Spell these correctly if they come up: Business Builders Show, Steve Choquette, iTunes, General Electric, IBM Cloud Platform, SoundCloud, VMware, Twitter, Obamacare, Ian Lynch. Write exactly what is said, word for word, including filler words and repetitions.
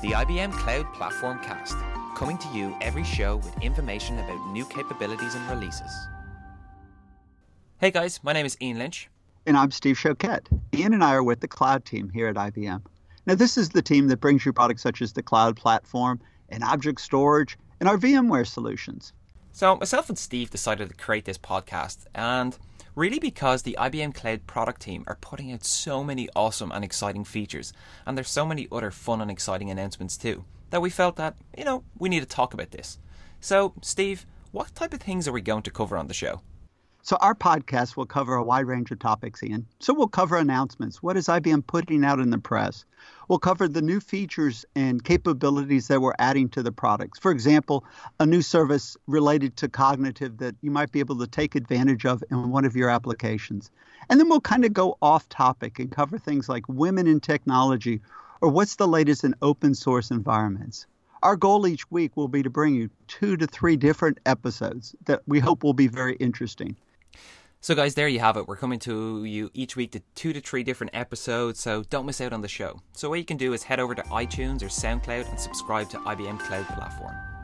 The I B M Cloud Platform Cast, coming to you every show with information about new capabilities and releases. Hey guys, my name is Ian Lynch. And I'm Steve Choquette. Ian and I are with the cloud team here at I B M. Now this is the team that brings you products such as the cloud platform and object storage and our VMware solutions. So myself and Steve decided to create this podcast, and really because the I B M Cloud product team are putting out so many awesome and exciting features, and there's so many other fun and exciting announcements too, that we felt that, you know, we need to talk about this. So Steve, what type of things are we going to cover on the show? So our podcast will cover a wide range of topics, Ian. So we'll cover announcements. What is I B M putting out in the press? We'll cover the new features and capabilities that we're adding to the products. For example, a new service related to cognitive that you might be able to take advantage of in one of your applications. And then we'll kind of go off topic and cover things like women in technology or what's the latest in open source environments. Our goal each week will be to bring you two to three different episodes that we hope will be very interesting. So guys, there you have it. We're coming to you each week to two to three different episodes, so don't miss out on the show. So what you can do is head over to iTunes or SoundCloud and subscribe to I B M Cloud Platform.